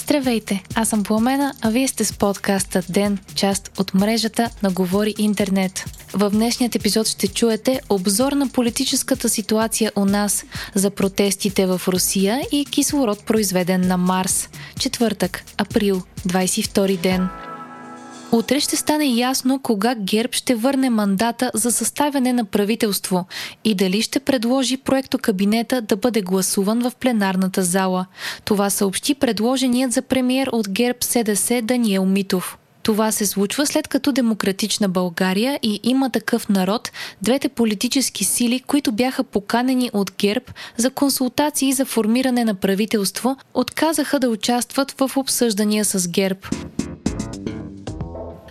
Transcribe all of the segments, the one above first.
Здравейте, аз съм Пламена, а вие сте с подкаста Ден, част от мрежата на Говори Интернет. В днешният епизод ще чуете обзор на политическата ситуация у нас, за протестите в Русия и кислород, произведен на Марс. Четвъртък, април, 22 ден. Утре ще стане ясно кога ГЕРБ ще върне мандата за съставяне на правителство и дали ще предложи проектокабинета да бъде гласуван в пленарната зала. Това съобщи предложеният за премиер от ГЕРБ-СДС Даниел Митов. Това се случва след като Демократична България и Има такъв народ, двете политически сили, които бяха поканени от ГЕРБ за консултации за формиране на правителство, отказаха да участват в обсъждания с ГЕРБ.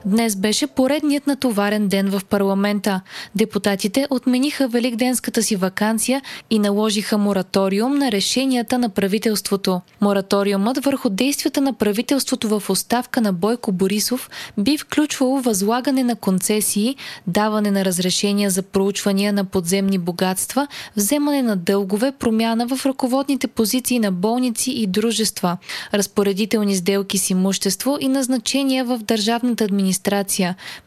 Днес беше поредният натоварен ден в парламента. Депутатите отмениха великденската си ваканция и наложиха мораториум на решенията на правителството. Мораториумът върху действията на правителството в оставка на Бойко Борисов би включвало възлагане на концесии, даване на разрешения за проучвания на подземни богатства, вземане на дългове, промяна в ръководните позиции на болници и дружества, разпоредителни сделки с имущество и назначения в държавната администрация,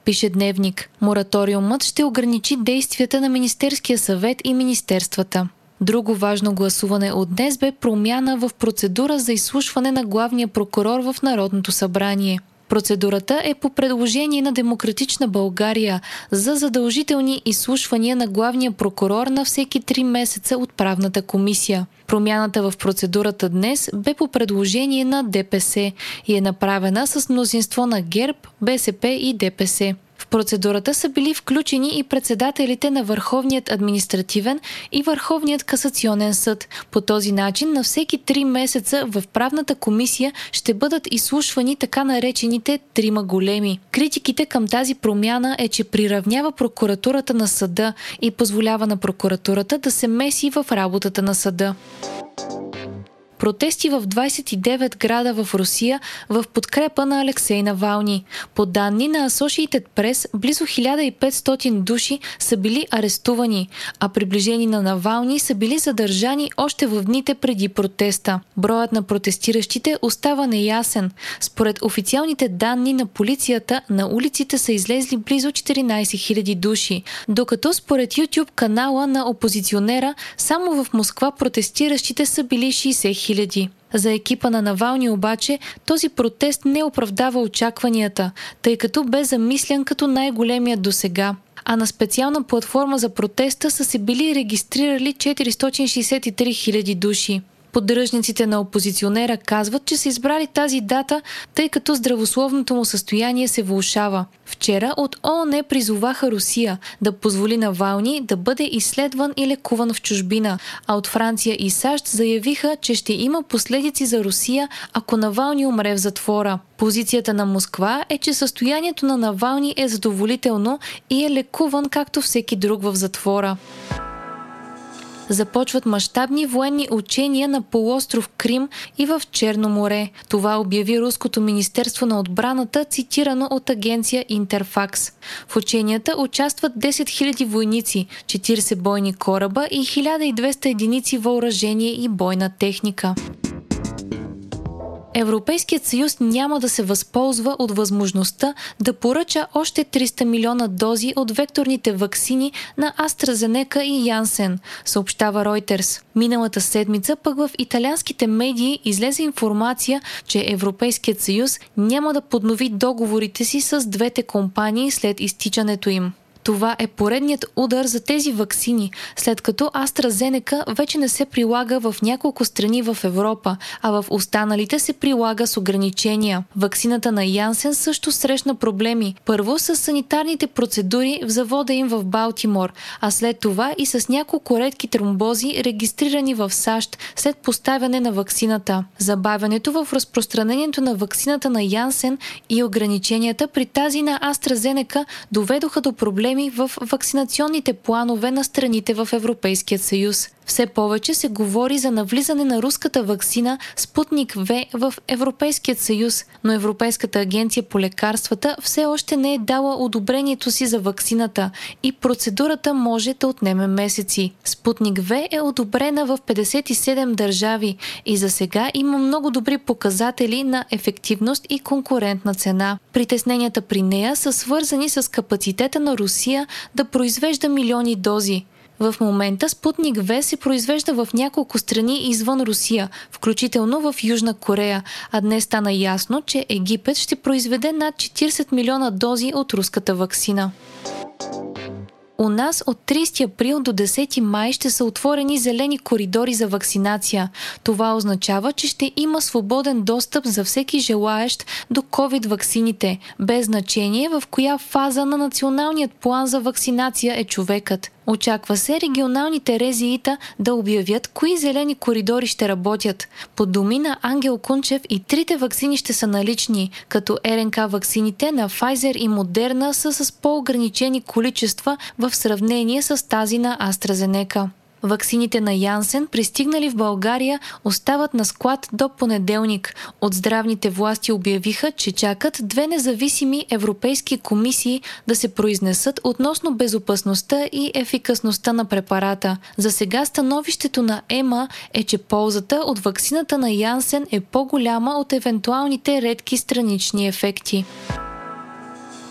пише Дневник. Мораториумът ще ограничи действията на Министерския съвет и министерствата. Друго важно гласуване от днес бе промяна в процедура за изслушване на главния прокурор в Народното събрание. Процедурата е по предложение на Демократична България за задължителни изслушвания на главния прокурор на всеки 3 месеца от правната комисия. Промяната в процедурата днес бе по предложение на ДПС и е направена с мнозинство на ГЕРБ, БСП и ДПС. В процедурата са били включени и председателите на Върховният административен и Върховният касационен съд. По този начин на всеки 3 месеца в правната комисия ще бъдат изслушвани така наречените трима големи. Критиките към тази промяна е, че приравнява прокуратурата на съда и позволява на прокуратурата да се меси в работата на съда. Протести в 29 града в Русия в подкрепа на Алексей Навални. По данни на Associated Press, близо 1500 души са били арестувани, а приближени на Навални са били задържани още в дните преди протеста. Броят на протестиращите остава неясен. Според официалните данни на полицията, на улиците са излезли близо 14 000 души, докато според YouTube канала на опозиционера, само в Москва протестиращите са били 60 000. За екипа на Навални обаче този протест не оправдава очакванията, тъй като бе замислен като най-големият досега. А на специална платформа за протеста са се били регистрирали 463 000 души. Поддръжниците на опозиционера казват, че са избрали тази дата, тъй като здравословното му състояние се влошава. Вчера от ООН призоваха Русия да позволи Навални да бъде изследван и лекуван в чужбина, а от Франция и САЩ заявиха, че ще има последици за Русия, ако Навални умре в затвора. Позицията на Москва е, че състоянието на Навални е задоволително и е лекуван както всеки друг в затвора. Започват мащабни военни учения на полуостров Крим и в Черно море. Това обяви Руското министерство на отбраната, цитирано от агенция Интерфакс. В ученията участват 10 000 войници, 40 бойни кораба и 1200 единици въоръжение и бойна техника. Европейският съюз няма да се възползва от възможността да поръча още 300 милиона дози от векторните ваксини на AstraZeneca и Janssen, съобщава Reuters. Миналата седмица пък в италианските медии излезе информация, че Европейският съюз няма да поднови договорите си с двете компании след изтичането им. Това е поредният удар за тези ваксини, след като AstraZeneca вече не се прилага в няколко страни в Европа, а в останалите се прилага с ограничения. Ваксината на Janssen също срещна проблеми. Първо с санитарните процедури в завода им в Балтимор, а след това и с няколко редки тромбози, регистрирани в САЩ след поставяне на ваксината. Забавянето в разпространението на ваксината на Janssen и ограниченията при тази на AstraZeneca доведоха до проблеми проблеми в вакцинационните планове на страните в Европейския съюз. Все повече се говори за навлизане на руската ваксина Спутник В в Европейския съюз, но Европейската агенция по лекарствата все още не е дала одобрението си за ваксината и процедурата може да отнеме месеци. Спутник В е одобрена в 57 държави и за сега има много добри показатели на ефективност и конкурентна цена. Притесненията при нея са свързани с капацитета на Русия да произвежда милиони дози. В момента Спутник В се произвежда в няколко страни извън Русия, включително в Южна Корея, а днес стана ясно, че Египет ще произведе над 40 милиона дози от руската ваксина. У нас от 30 април до 10 май ще са отворени зелени коридори за вакцинация. Това означава, че ще има свободен достъп за всеки желаещ до COVID ваксините, без значение в коя фаза на националният план за вакцинация е човекът. Очаква се регионалните РЗИ-та да обявят кои зелени коридори ще работят. По думи на Ангел Кунчев и трите ваксини ще са налични, като РНК ваксините на Pfizer и Moderna са с по-ограничени количества в сравнение с тази на AstraZeneca. Ваксините на Janssen, пристигнали в България, остават на склад до понеделник. От здравните власти обявиха, че чакат две независими европейски комисии да се произнесат относно безопасността и ефикасността на препарата. За сега становището на ЕМА е, че ползата от ваксината на Janssen е по-голяма от евентуалните редки странични ефекти.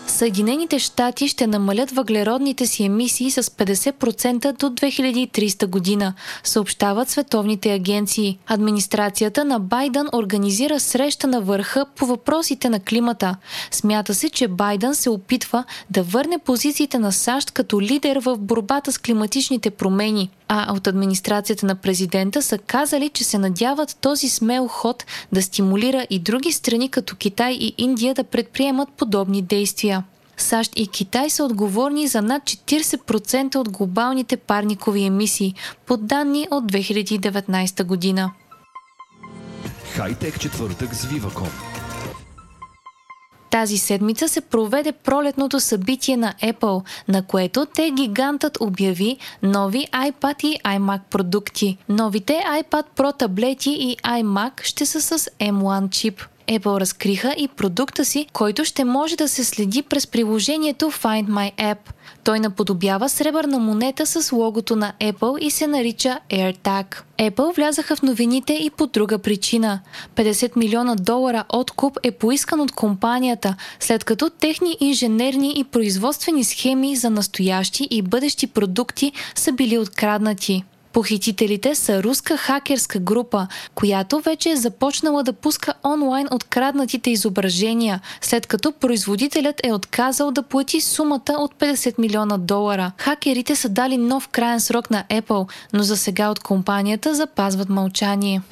Съединените щати ще намалят въглеродните си емисии с 50% до 2030 година, съобщават световните агенции. Администрацията на Байден организира среща на върха по въпросите на климата. Смята се, че Байден се опитва да върне позициите на САЩ като лидер в борбата с климатичните промени. А от администрацията на президента са казали, че се надяват този смел ход да стимулира и други страни като Китай и Индия да предприемат подобни действия. САЩ и Китай са отговорни за над 40% от глобалните парникови емисии, по данни от 2019 година. Хайтек четвъртък с Viva.com. Тази седмица се проведе пролетното събитие на Apple, на което гигантът обяви нови iPad и iMac продукти. Новите iPad Pro таблети и iMac ще са с M1 чип. Apple разкриха и продукта си, който ще може да се следи през приложението Find My App. Той наподобява сребърна монета с логото на Apple и се нарича AirTag. Apple влязаха в новините и по друга причина. $50 милиона откуп е поискан от компанията, след като техни инженерни и производствени схеми за настоящи и бъдещи продукти са били откраднати. Похитителите са руска хакерска група, която вече е започнала да пуска онлайн откраднатите изображения, след като производителят е отказал да плати сумата от $50 милиона. Хакерите са дали нов краен срок на Apple, но за сега от компанията запазват мълчание.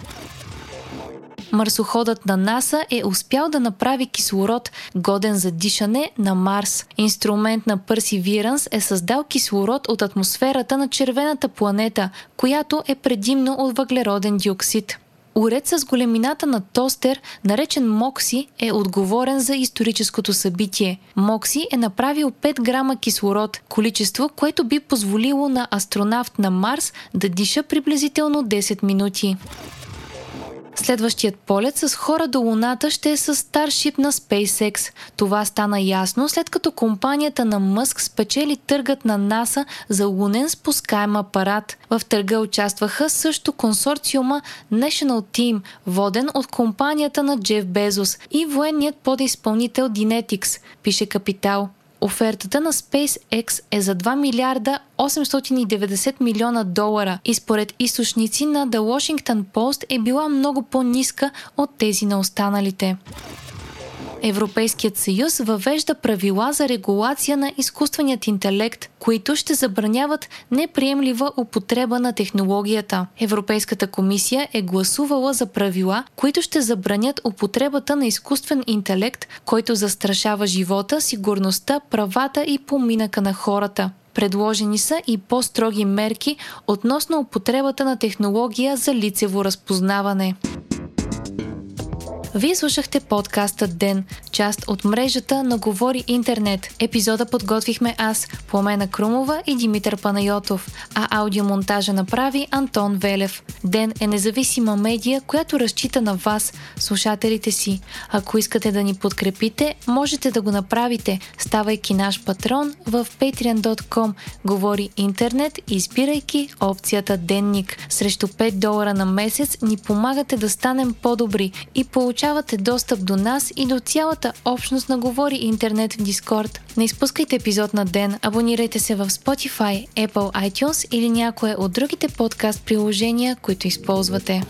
Марсоходът на НАСА е успял да направи кислород, годен за дишане, на Марс. Инструмент на Perseverance е създал кислород от атмосферата на червената планета, която е предимно от въглероден диоксид. Уред с големината на тостер, наречен MOXIE, е отговорен за историческото събитие. MOXIE е направил 5 грама кислород, количество, което би позволило на астронавт на Марс да диша приблизително 10 минути. Следващият полет с хора до Луната ще е с Старшип на SpaceX. Това стана ясно, след като компанията на Мъск спечели търгът на НАСА за лунен спускаем апарат. В търга участваха също консорциума National Team, воден от компанията на Джеф Безос, и военният подизпълнител Dynetics, пише Капитал. Офертата на SpaceX е за $2 милиарда 890 милиона и според източници на The Washington Post е била много по-ниска от тези на останалите. Европейският съюз въвежда правила за регулация на изкуственият интелект, които ще забраняват неприемлива употреба на технологията. Европейската комисия е гласувала за правила, които ще забранят употребата на изкуствен интелект, който застрашава живота, сигурността, правата и поминъка на хората. Предложени са и по-строги мерки относно употребата на технология за лицево разпознаване. Вие слушахте подкаста Ден, част от мрежата на Говори Интернет. Епизода подготвихме аз, Пламена Крумова и Димитър Панайотов, а аудиомонтажа направи Антон Велев. Ден е независима медия, която разчита на вас, слушателите си. Ако искате да ни подкрепите, можете да го направите, ставайки наш патрон в patreon.com Говори Интернет, избирайки опцията Денник. Срещу $5 на месец ни помагате да станем по-добри и получавате достъп до нас и до цялата общност на Говори Интернет в Дискорд. Не изпускайте епизод на Ден, абонирайте се в Spotify, Apple, iTunes или някое от другите подкаст приложения, които използвате.